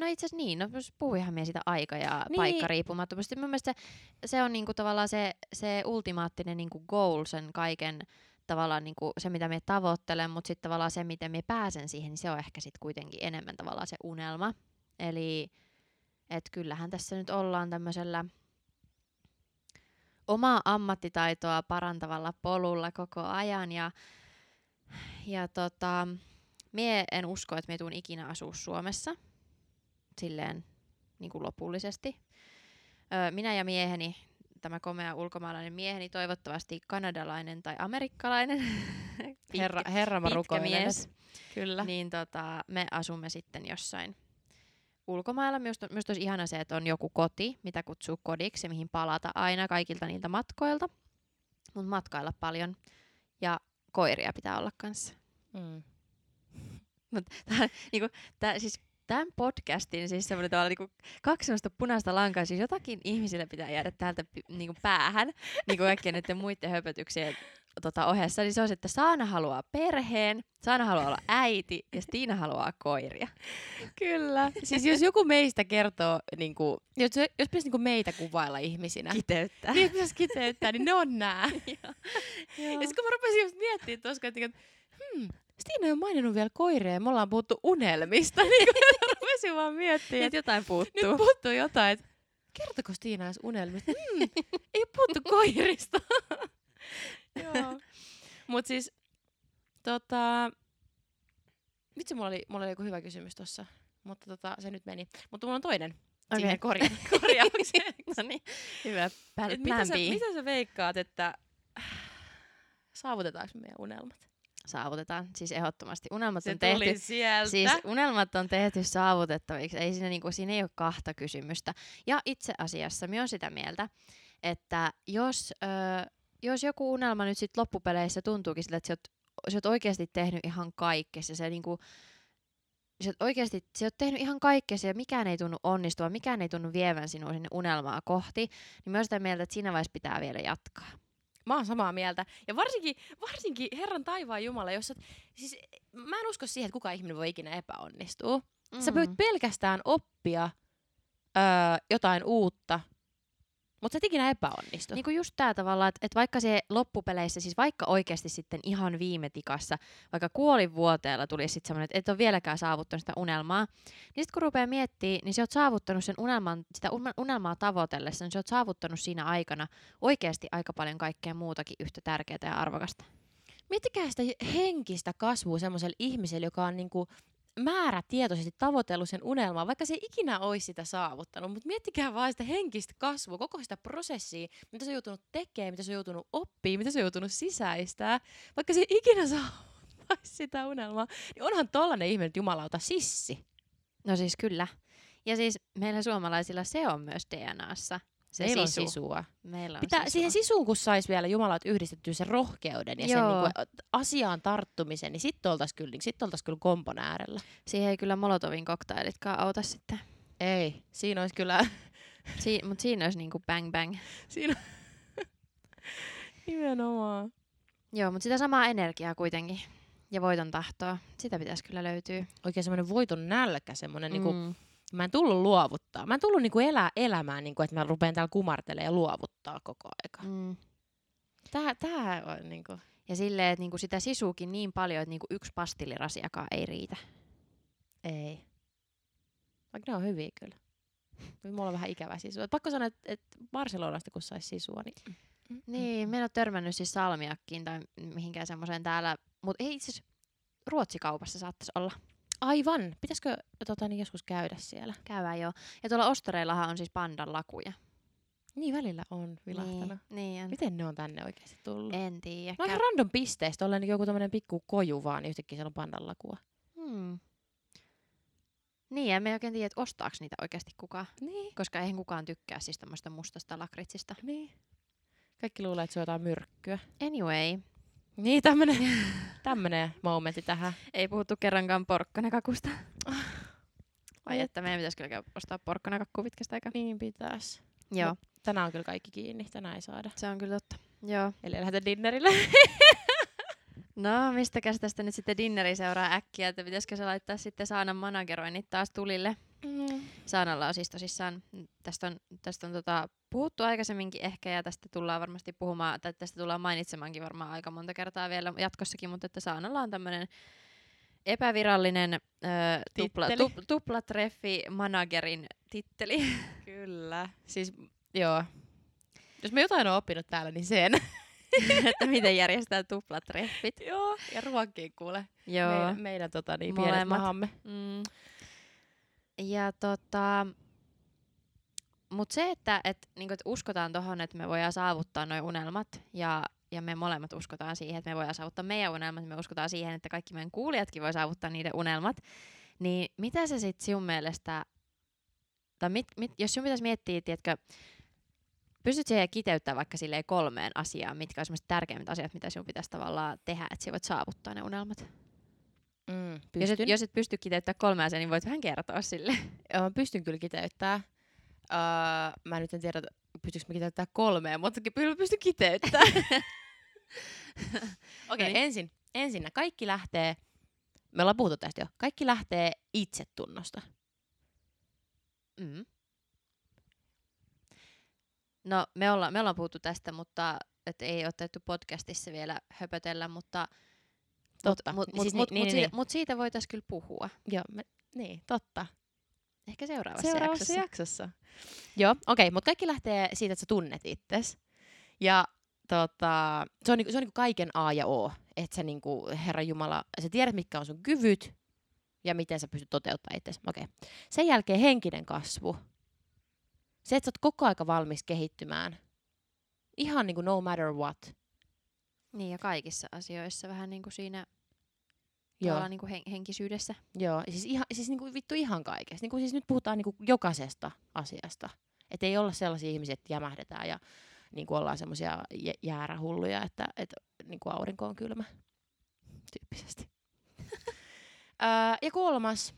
No itse asiassa niin, no puhuinhan mie sitä aika- ja niin. paikkariippumattomasti. Mun mielestä se, se on niinku tavallaan se, se ultimaattinen niinku goal, sen kaiken tavallaan niinku se, mitä mie tavoittelen, mutta sitten tavallaan se, miten mie pääsen siihen, niin se on ehkä sitten kuitenkin enemmän tavallaan se unelma. Eli Että kyllähän tässä nyt ollaan tämmöisellä omaa ammattitaitoa parantavalla polulla koko ajan. Ja, ja tota, mie en usko, että mie tuun ikinä asua Suomessa silleen niin kuin lopullisesti. Öö, minä ja mieheni, tämä komea ulkomaalainen mieheni, toivottavasti kanadalainen tai amerikkalainen pitkä, herra, herra pitkä mies. Kyllä. Niin tota, me asumme sitten jossain ulkomailla. Minusta olisi ihana se, että on joku koti, mitä kutsuu kodiksi ja mihin palata aina kaikilta niiltä matkoilta. Mutta matkailla paljon ja koiria pitää olla kanssa. Mm. Mut, tää, niinku, tää, siis, tämän podcastin siis semmoinen tavalla niinku, kaksi semmoista punaista lankaa. Siis jotakin ihmisille pitää jäädä täältä niinku, päähän niinku, kaikkien näiden muiden höpötyksien tota, ohessa. Niin se on, että Saana haluaa perheen, Saana haluaa olla äiti ja Stiina haluaa koiria. Kyllä. Siis jos joku meistä kertoo, niinku, jos, jos pitäisi niinku meitä kuvailla ihmisinä. Kiteyttää. Niin, jos kiteyttää, niin ne on nää. Joo. Joo. Ja sit kun mä rupesin just miettimään tuossa, että hmm. Stiina ei ole maininnut vielä koireja, me ollaan puhuttu unelmista, niin kun rupesin vaan miettimään. Nyt jotain puuttuu. Nyt puuttuu jotain, että kertoko Stiina edes unelmista? Mm, ei puhuttu koirista. Joo. Mut siis, tota, vitsi mulla oli, mulla oli joku hyvä kysymys tossa, mutta tota, se nyt meni. Mutta mulla on toinen. Okay. Siihen korja- korjaukseen. No niin, hyvä. Päälle mitä sä, mitä sä veikkaat, että saavutetaanko meidän unelmat? Saavutetaan. Siis ehdottomasti. Unelmat se on tehty. Sieltä. Siis unelmat on tehty saavutettaviksi. Ei siinä, niinku, siinä ei ole kahta kysymystä. Ja itse asiassa minä olen sitä mieltä, että jos, ö, jos joku unelma nyt sit loppupeleissä tuntuukin siltä, että sä oot, sä oot oikeasti tehnyt ihan kaikkes. Ja se niinku, sä oot oikeasti sä oot tehnyt ihan kaikkes ja mikään ei tunnu onnistua, mikään ei tunnu vievän sinua sinne unelmaa kohti, niin minä olen sitä mieltä, että siinä vaiheessa pitää vielä jatkaa. Mä oon samaa mieltä. Ja varsinkin, varsinkin Herran taivaan Jumala, jos sä, siis mä en usko siihen, että kukaan ihminen voi ikinä epäonnistua. Mm. Sä voit pelkästään oppia öö, jotain uutta, mutta sä et ikinä epäonnistu. Niinku just tää tavalla, että et vaikka se loppupeleissä, siis vaikka oikeasti sitten ihan viime tikassa, vaikka kuolinvuoteella tuli sitten semmoinen, että et ole vieläkään saavuttanut sitä unelmaa, niin sit kun rupeaa miettimään, niin sä oot saavuttanut sen unelman, sitä unelmaa tavoitellessa, niin sä oot saavuttanut siinä aikana oikeasti aika paljon kaikkea muutakin yhtä tärkeää ja arvokasta. Miettikää sitä henkistä kasvua semmoiselle ihmiselle, joka on niinku määrätietoisesti tavoitellut sen unelmaa, vaikka se ei ikinä olisi sitä saavuttanut, mutta miettikää vaan sitä henkistä kasvua, koko sitä prosessia, mitä se on joutunut tekemään, mitä se on joutunut oppimaan, mitä se on joutunut sisäistää, vaikka se ei ikinä saavuttaisi sitä unelmaa, niin onhan tollainen ihminen jumalauta sissi. No siis kyllä. Ja siis meillä suomalaisilla se on myös D N A:ssa. Se meillä on sisua. Meillä on Pitää, sisua. Siihen sisuun, kun saisi vielä Jumalaut yhdistettyä sen rohkeuden ja Joo. sen niinku asiaan tarttumisen, niin sitten oltaisiin kyllä, sit oltais kyllä kompon äärellä. Siihen ei kyllä Molotovin koktailitkaan auta sitten. Ei, siinä olisi kyllä. Si- Mutta siinä olisi niinku bang bang. Siinä nimenomaan. Joo, mutta sitä samaa energiaa kuitenkin ja voiton tahtoa, sitä pitäisi kyllä löytyä. Oikein semmoinen voiton nälkä, semmoinen mm. niinku... Mä en tullut luovuttaa. Mä en tullut niinku elää elämään, niinku, että mä rupean täällä kumartelemaan ja luovuttaa koko aika. Mm. Tää, tää on niinku. Ja silleen, että niinku sitä sisuukin niin paljon, että niinku yksi pastillirasiakaan ei riitä. Ei. Vaikka ne on hyviä kyllä. Mulla on vähän ikävä sisua. Pakko sanoa, että et Barcelonasta kun sais sisua, niin... Mm. Niin, mä en oo törmännyt siis salmiakkiin tai mihinkään semmoseen täällä. Mut ei itse asiassa Ruotsikaupassa saattais olla. Aivan. Pitäisikö tota, niin joskus käydä siellä? Käydään joo. Ja tuolla ostareillahan on siis pandan lakuja. Niin, välillä on vilahtanut. Niin, niin miten ne on tänne oikeasti tullut? En tiedä. No ihan Kä- random pisteistä. Ollaan joku tämmöinen pikku koju vaan, niin yhtäkkiä siellä on pandan lakua. Hmm. Niin, ja me ei oikein tiedä, että ostaako niitä oikeasti kukaan. Niin. Koska eihän kukaan tykkää siis tämmöistä mustasta lakritsista. Niin. Kaikki luulee, että se on jotain myrkkyä. Anyway. Niin, tämmönen, tämmönen momentti tähän. Ei puhuttu kerrankaan porkkanakakusta. Vai että meidän pitäisi kyllä ostaa porkkanakakkuu pitkästä aikaa. Niin pitäis. Joo. Mut tänään on kyllä kaikki kiinni, tänään ei saada. Se on kyllä totta. Joo. Eli lähdetään dinnerille. No, mistäkäs tästä nyt sitten dinneri seuraa äkkiä, että pitäisikö se laittaa sitten Saanan manageroinnit taas tulille. Mm. Saanalla on siis tosissaan, tästä on, tästä on tota, puhuttu aikaisemminkin ehkä ja tästä tullaan varmasti puhumaan, tai tästä tullaan mainitsemaankin varmaan aika monta kertaa vielä jatkossakin, mutta että Saanalla on tämmöinen epävirallinen äh, tupla, tu, tuplatreffi managerin titteli. Kyllä. Siis, joo. Jos mä jotain oon oppinut täällä, niin sen. Että miten järjestää tuplatreffit. Joo, ja ruokiin kuule. Joo. Meidän, meidän tota, niin pienet mahamme. Mm. Ja tota... Mut se, että et, niinku, et uskotaan tohon, että me voidaan saavuttaa noi unelmat ja, ja me molemmat uskotaan siihen, että me voidaan saavuttaa meidän unelmat ja me uskotaan siihen, että kaikki meidän kuulijatkin voi saavuttaa niiden unelmat, niin mitä se sit sinun mielestä, tai mit, mit, jos sinun pitäisi miettiä, tiedätkö, pystyt siihen kiteyttämään vaikka silleen kolmeen asiaan, mitkä on semmoiset tärkeimmät asiat, mitä sinun pitäisi tavallaan tehdä, että sinä voit saavuttaa ne unelmat? Mm, jos, et, jos et pysty kiteyttämään kolmeen asiaan, niin voit vähän kertoa sille. Joo, pystyn kyllä kiteyttämään. Uh, mä nyt en tiedä, pystyykö mä kiteyttämään kolmeen, mutta kyllä pystyn kiteyttämään. Okei, okay, ensin, ensinnä kaikki lähtee, me ollaan puhuttu tästä jo, kaikki lähtee itsetunnosta. Mm. No me ollaan, me ollaan puhuttu tästä, mutta et ei ole tehty podcastissa vielä höpötellä, mutta totta. Mut, mut, siis mut, niin, mut, niin, siitä, niin. siitä voitaisiin kyllä puhua. Joo, me, niin, totta. Ehkä seuraavassa, seuraavassa jaksossa. jaksossa. Joo, okei, okay, mutta kaikki lähtee siitä, että sä tunnet itsesi. Ja tota, se on, niinku, se on niinku kaiken A ja O. Että sä niinku, Herra Jumala, sä tiedät, mitkä on sun kyvyt ja miten sä pystyt toteuttamaan itsesi. Okei. Okay. Sen jälkeen henkinen kasvu. Se, että sä oot koko aika valmis kehittymään. Ihan niinku no matter what. Niin, ja kaikissa asioissa vähän niinku siinä... Joo. Niinku hen- henkisyydessä. Joo, siis, ihan, siis niinku vittu ihan kaikesta. Niinku siis nyt puhutaan niinku jokaisesta asiasta. Et ei olla sellaisia ihmisiä, että jämähdetään ja niinku ollaan semmoisia j- jäärähulluja, että et, niinku aurinko on kylmä. Tyyppisesti. Ää, ja kolmas.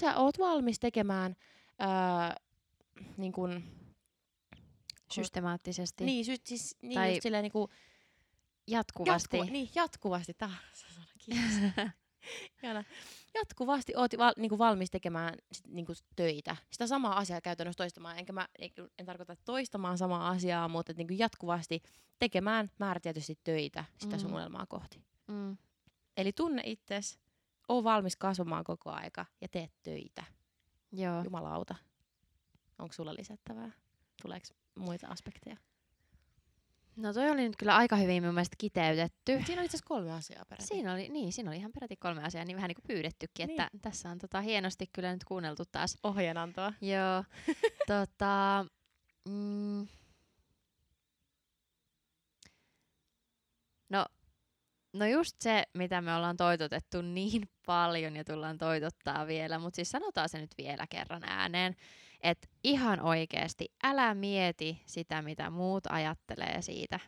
Sä oot valmis tekemään ää, niinku, systemaattisesti. Niin, sy- siis, niin just silleen niinku... Jatkuvasti. Jatku- niin, jatkuvasti. Taas. Jatkuvasti oot val, niinku valmis tekemään sit, niinku, töitä. Sitä samaa asiaa käytännössä toistamaan. Enkä mä, en, en tarkoita toistamaan samaa asiaa, mutta et, niinku, jatkuvasti tekemään määrätietoisesti töitä sitä sun unelmaa mm. kohti. Mm. Eli tunne itsesi, oo valmis kasvamaan koko aika ja tee töitä. Joo. Jumalauta. Onko sulla lisättävää? Tuleeko muita aspekteja? No toi oli nyt kyllä aika hyvin mun mielestä kiteytetty. Siinä oli itse asiassa kolme asiaa peräti. Siinä oli, niin, siinä oli ihan peräti kolme asiaa, niin vähän niin kuin pyydettykin, niin. Että tässä on tota hienosti kyllä nyt kuunneltu taas. Ohjeenantoa. Joo. tota, mm, no, no just se, mitä me ollaan toitotettu niin paljon ja tullaan toitottaa vielä, mutta siis sanotaan se nyt vielä kerran ääneen. Että ihan oikeesti, älä mieti sitä, mitä muut ajattelee siitä,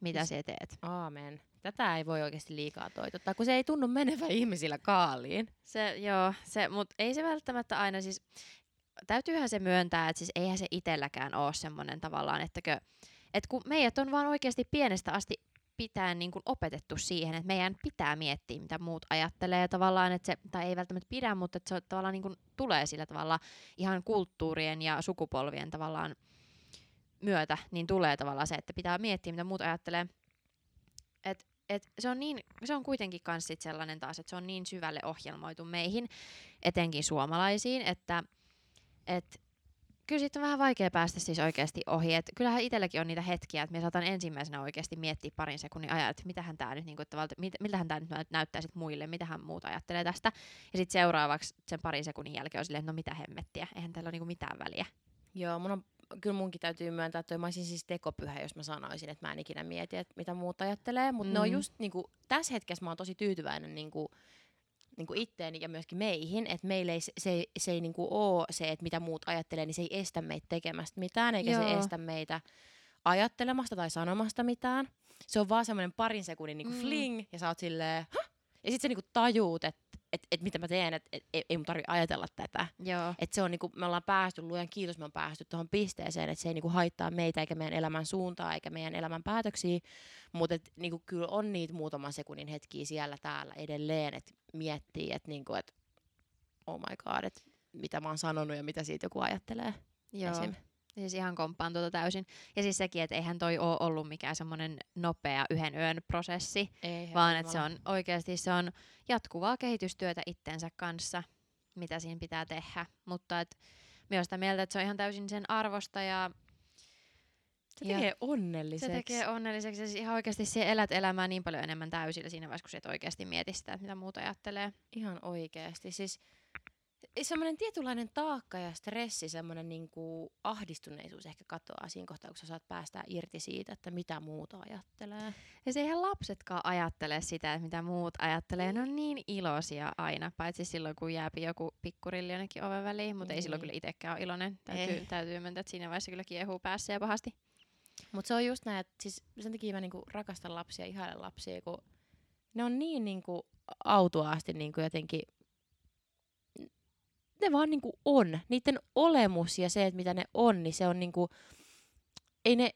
mitä sä teet. Aamen. Tätä ei voi oikeesti liikaa toitottaa, kun se ei tunnu menevä ihmisillä kaaliin. Se, joo, se, mut ei se välttämättä aina siis, täytyyhän se myöntää, että siis eihän se itselläkään oo semmonen tavallaan, ettäkö, et kun meidät on vaan oikeesti pienestä asti pitää niin kun opetettu siihen, että meidän pitää miettiä, mitä muut ajattelee tavallaan, että se, tai ei välttämättä pidä, mutta että se tavallaan niin kun tulee sillä tavalla ihan kulttuurien ja sukupolvien tavallaan myötä, niin tulee tavallaan se, että pitää miettiä, mitä muut ajattelee. Et, et se, on niin, se on kuitenkin kans sit sellainen taas, että se on niin syvälle ohjelmoitu meihin, etenkin suomalaisiin, että... Et, kyllä siitä on vähän vaikea päästä siis oikeasti ohi. Et kyllähän itselläkin on niitä hetkiä, että me saatan ensimmäisenä oikeasti miettiä parin sekunnin ajan, että mitähän tää nyt, niinku, mit, miltähän tää nyt näyttää sit muille, mitähän muut ajattelee tästä. Ja sitten seuraavaksi sen parin sekunnin jälkeen on silleen, että no mitä hemmettiä, eihän täällä ole niinku mitään väliä. Joo, mun on, kyllä munkin täytyy myöntää, että mä olisin siis tekopyhä, jos mä sanoisin, että mä en ikinä mieti, että mitä muut ajattelee. Mutta mm. ne on just niinku, tässä hetkessä mä oon tosi tyytyväinen niinku, niinku itteeni ja myöskin meihin, että meillä ei se, se, se ei niinku oo se, että mitä muut ajattelee, niin se ei estä meitä tekemästä mitään, eikä Joo. se estä meitä ajattelemasta tai sanomasta mitään. Se on vaan semmoinen parin sekunnin niinku mm. fling, ja sä oot silleen, Hah! Ja sit sä niinku tajuut, että et, et mitä mä teen, että et, et, ei mun tarvi ajatella tätä. Joo. Et se on niinku, me ollaan päästy, luojan kiitos, me on päästy tuohon pisteeseen, että se ei niinku haittaa meitä, eikä meidän elämän suuntaa, eikä meidän elämän päätöksiä, mutta niinku, kyllä on niitä muutaman sekunnin hetkiä siellä täällä edelleen, että miettii, että niinku, et, oh my god, että mitä mä oon sanonut ja mitä siitä joku ajattelee. Joo. Esim. Siis ihan komppaan tuota täysin. Ja siis sekin, että eihän toi ole ollut mikään semmoinen nopea yhden yön prosessi, eihän vaan että se on oikeasti se on jatkuvaa kehitystyötä itsensä kanssa, mitä siinä pitää tehdä. Mutta et minä olen sitä mieltä, että se on ihan täysin sen arvosta ja se tekee onnelliseksi. Se tekee onnelliseksi ja siis ihan oikeasti siihen elät elämää niin paljon enemmän täysillä siinä vaiheessa, kun et oikeasti mieti sitä, että mitä muuta ajattelee. Ihan oikeasti. Siis semmoinen tietynlainen taakka ja stressi, semmoinen niinku ahdistuneisuus ehkä katoaa siinä kohtaa, kun sä saat päästää irti siitä, että mitä muuta ajattelee. Ja se ihan lapsetkaan ajattele sitä, että mitä muut ajattelee. Ne on niin iloisia aina, paitsi silloin kun jääpi joku pikkurilli jonnekin oven väliin, mutta ei silloin kyllä itsekään ole iloinen. Täytyy, täytyy myöntää, että siinä vaiheessa kyllä kiehuu päässä ja pahasti. Mutta se on just näin, että siis sen takia mä niinku rakastan lapsia, ihailen lapsia, kun ne on niin niinku autuaasti niinku jotenkin, ne vaan niinku on. Niiden olemus ja se, että mitä ne on, niin se on niinku, ei ne,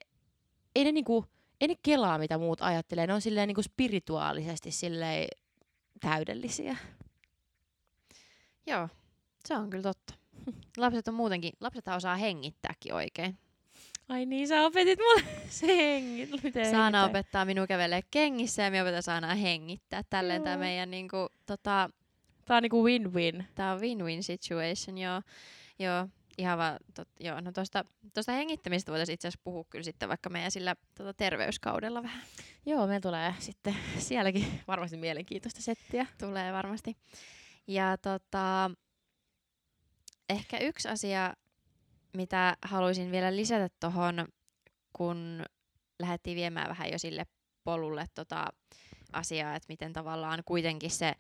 ei ne niinku, ei ne kelaa mitä muut ajattelee, ne on silleen niinku spirituaalisesti silleen täydellisiä. Joo, se on kyllä totta. Lapset on muutenkin, lapsethan osaa hengittääkin oikein. Ai niin, sä opetit mulle se hengit. Miten Saana hengittää? Opettaa minua kävelee kengissä ja minä opetan Saanaa hengittää. Tälleen joo. Tämä meidän niinku, tota... Tää on niinku win-win. Tää on win-win situation, joo. Joo, ihan vaan, tot, joo. No tosta, tosta hengittämisestä voitaisiin itse asiassa puhua kyllä sitten vaikka meidän sillä tota, terveyskaudella vähän. Joo, meillä tulee sitten sielläkin varmasti mielenkiintoista settiä. Tulee varmasti. Ja tota... Ehkä yksi asia... Mitä haluaisin vielä lisätä tuohon, kun lähdettiin viemään vähän jo sille polulle tota asiaa, että miten tavallaan kuitenkin se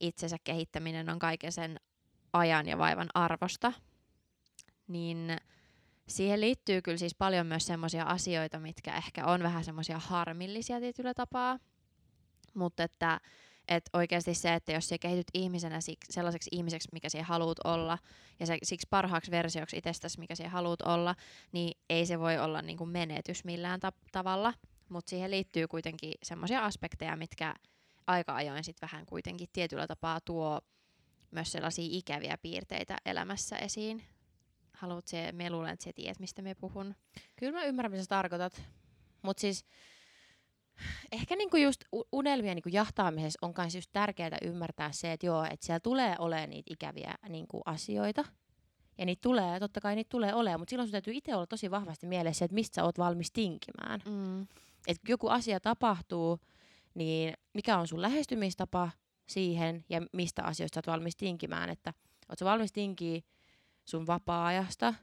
itsensä kehittäminen on kaiken sen ajan ja vaivan arvosta, niin siihen liittyy kyllä siis paljon myös semmoisia asioita, mitkä ehkä on vähän semmoisia harmillisia tietyllä tapaa, mutta että et oikeasti se, että jos sä kehityt ihmisenä siksi, sellaiseksi ihmiseksi, mikä sä haluut olla, ja se, siksi parhaaksi versioksi itsestäsi, mikä sä haluut olla, niin ei se voi olla niinku menetys millään ta- tavalla. Mutta siihen liittyy kuitenkin semmoisia aspekteja, mitkä aika ajoin sit vähän kuitenkin tietyllä tapaa tuo myös sellaisia ikäviä piirteitä elämässä esiin. Haluut se, me luulen, että sä tiedät, mistä me puhun. Kyllä mä ymmärrän, mitä sä tarkoitat. Mut siis... Ehkä niinku just unelmien niinku jahtaamisessa on myös just tärkeää ymmärtää se, että joo, että siellä tulee olemaan niitä ikäviä niinku asioita. Ja niitä tulee, totta kai niitä tulee olemaan, mutta silloin sun täytyy itse olla tosi vahvasti mielessä, että mistä sä oot valmis tinkimään. Mm. Että joku asia tapahtuu, niin mikä on sun lähestymistapa siihen ja mistä asioista sä oot valmis tinkimään. Että oot sä valmis tinkiä sun vapaa-ajasta?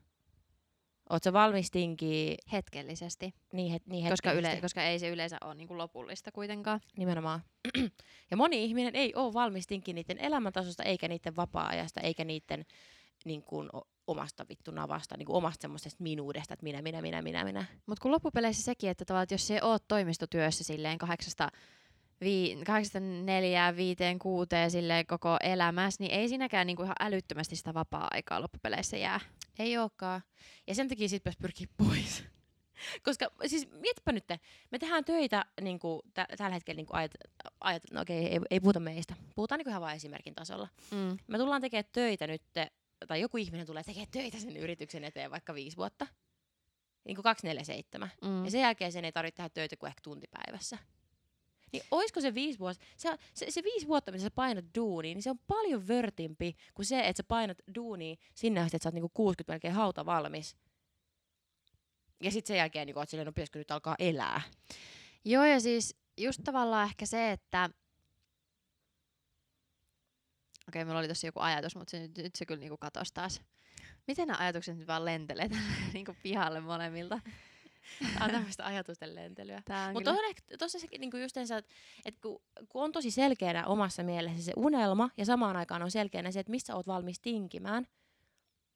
Oot sä valmis tinkiä hetkellisesti? Niin, het, niin koska, hetkellisesti. Yle, koska ei se yleensä ole niin kuin lopullista kuitenkaan. Nimenomaan. Ja moni ihminen ei ole valmis tinkiä niiden elämäntasosta, eikä niiden vapaa-ajasta, eikä niiden niin kuin, omasta vittu navasta, niin kuin omasta semmoisesta minuudesta, että minä, minä, minä, minä, minä. Mutta kun loppupeleissä sekin, että, tavallaan, että jos sä oot toimistotyössä silleen kahdeksasta... kahdeksasta neljään, viiteen, kuuteen silleen koko elämässä, niin ei siinäkään niinku ihan älyttömästi sitä vapaa-aikaa loppupeleissä jää. Ei olekaan. Ja sen takia sit pääs pyrkii pois. Koska siis mietipä nyt, me tehdään töitä niinku, t- tällä hetkellä niinku ajat, ajat, no okei, ei, ei puhuta meistä. Puhutaan niinku ihan vain esimerkin tasolla. Mm. Me tullaan tekemään töitä nyt, tai joku ihminen tulee tekemään töitä sen yrityksen eteen vaikka viisi vuotta. Niinku kaksi, neljä, seitsemän. Ja sen jälkeen sen ei tarvitse tehdä töitä kuin ehkä tuntipäivässä. Niin olisiko se viisi vuotta, se, se, se viisi vuotta, mitä sä painat duunia, niin se on paljon vörtimpi kuin se, että sä painat duunia sinne asti, että sä oot niinku kuusikymmentä melkein hauta valmis. Ja sit sen jälkeen niinku oot silleen, no pitäisikö nyt alkaa elää. Joo, ja siis just tavallaan ehkä se, että... Okei, mulla oli tossa joku ajatus, mutta se, nyt, nyt se kyllä niinku katosi taas. Miten nämä ajatukset nyt vaan lentelee niinku pihalle molemmilta? Tää on tämmöistä ajatusten lentelyä. Mutta tuossa sekin niinku justeensä, että et kun, kun on tosi selkeänä omassa mielessä se unelma, ja samaan aikaan on selkeänä se, että missä oot valmis tinkimään,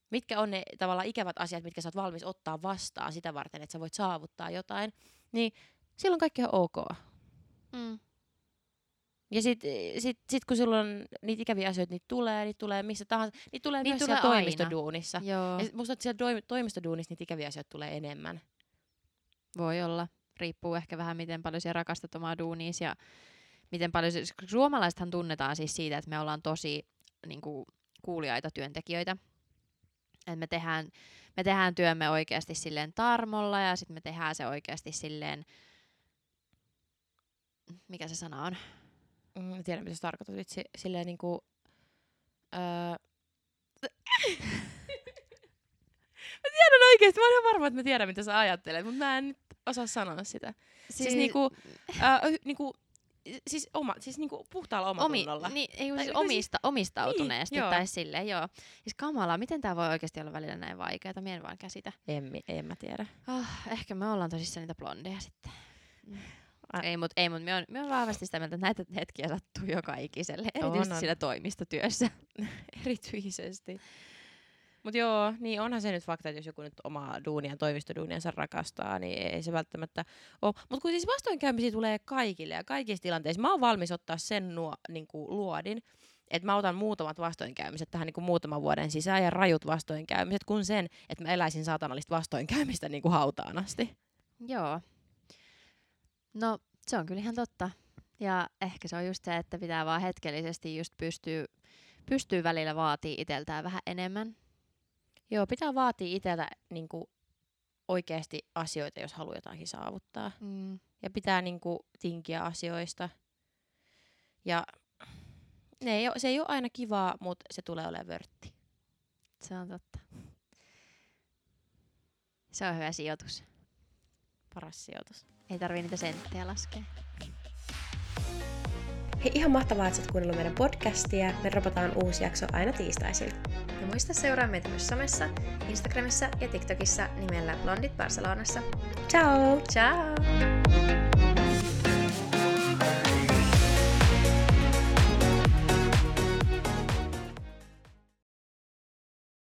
mitkä on ne tavallaan ikävät asiat, mitkä sä oot valmis ottaa vastaan sitä varten, että sä voit saavuttaa jotain, niin silloin kaikki on ok. Mm. Ja sit, sit, sit kun silloin niitä ikäviä asioita, niitä tulee, niitä tulee missä tahansa, niitä tulee niitä myös tulee siellä aina. Toimistoduunissa. Joo. Ja sit musta, että siellä toimistoduunissa niitä ikäviä asioita tulee enemmän. Voi olla. Riippuu ehkä vähän, miten paljon sä rakastat omaa duuniisi ja miten paljon... Suomalaisethan tunnetaan siis siitä, että me ollaan tosi niin kuin, kuuliaita työntekijöitä. että me tehdään, me tehdään työmme oikeasti silleen tarmolla ja sitten me tehdään se oikeasti silleen, mikä se sana on? En tiedä, mitä sä tarkoitat. Vitsi, silleen niinku... Öö... Mä tiedän oikeesti, mä oon ihan varma, että mä tiedän, mitä sä ajattelet, mutta mä en nyt osaa sanoa sitä. Siis, siis niinku... Äh, niinku Siis, oma, siis niinku puhtaalla omatunnolla. Omi, niin, ei, siis omista, omistautuneesti niin, tai silleen, joo. Siis kamalaa, miten tää voi oikeesti olla välillä näin vaikeeta? Mie en vaan käsitä. En, en mä tiedä. Oh, ehkä me ollaan tosissaan niitä blondeja sitten. Mm. Ei, mut, ei, mut me on, me on vahvasti sitä mieltä, että näitä hetkiä sattuu joka ikiselle. Erityisesti on, on. Sillä toimistotyössä. Erityisesti. Mut joo, niin onhan se nyt fakta, että jos joku nyt omaa duunia, toimistoduuniansa rakastaa, niin ei se välttämättä ole. Mut kun siis vastoinkäymisiä tulee kaikille ja kaikissa tilanteissa, mä oon valmis ottaa sen nuo, niinku, luodin, että mä otan muutamat vastoinkäymiset tähän niinku muutaman vuoden sisään ja rajut vastoinkäymiset, kun sen, että mä eläisin saatanallista vastoinkäymistä niinku hautaan asti. Joo. No se on kyllä ihan totta. Ja ehkä se on just se, että pitää vaan hetkellisesti just pystyy, pystyy välillä vaatii itseltään vähän enemmän. Joo, pitää vaatia itseltä niinku oikeasti asioita, jos haluaa jotakin saavuttaa. Mm. Ja pitää niinku tinkiä asioista. Ja ne ei oo, se ei ole aina kivaa, mutta se tulee olemaan vörtti. Se on totta. Se on hyvä sijoitus. Paras sijoitus. Ei tarvii niitä senttejä laskea. Hei, ihan mahtavaa, että olet kuunnellut meidän podcastia. Me ropataan uusi jakso aina tiistaisin. Ja muista seuraa meitä myös somessa, Instagramissa ja TikTokissa nimellä Blondit Barcelonassa. Ciao! Ciao!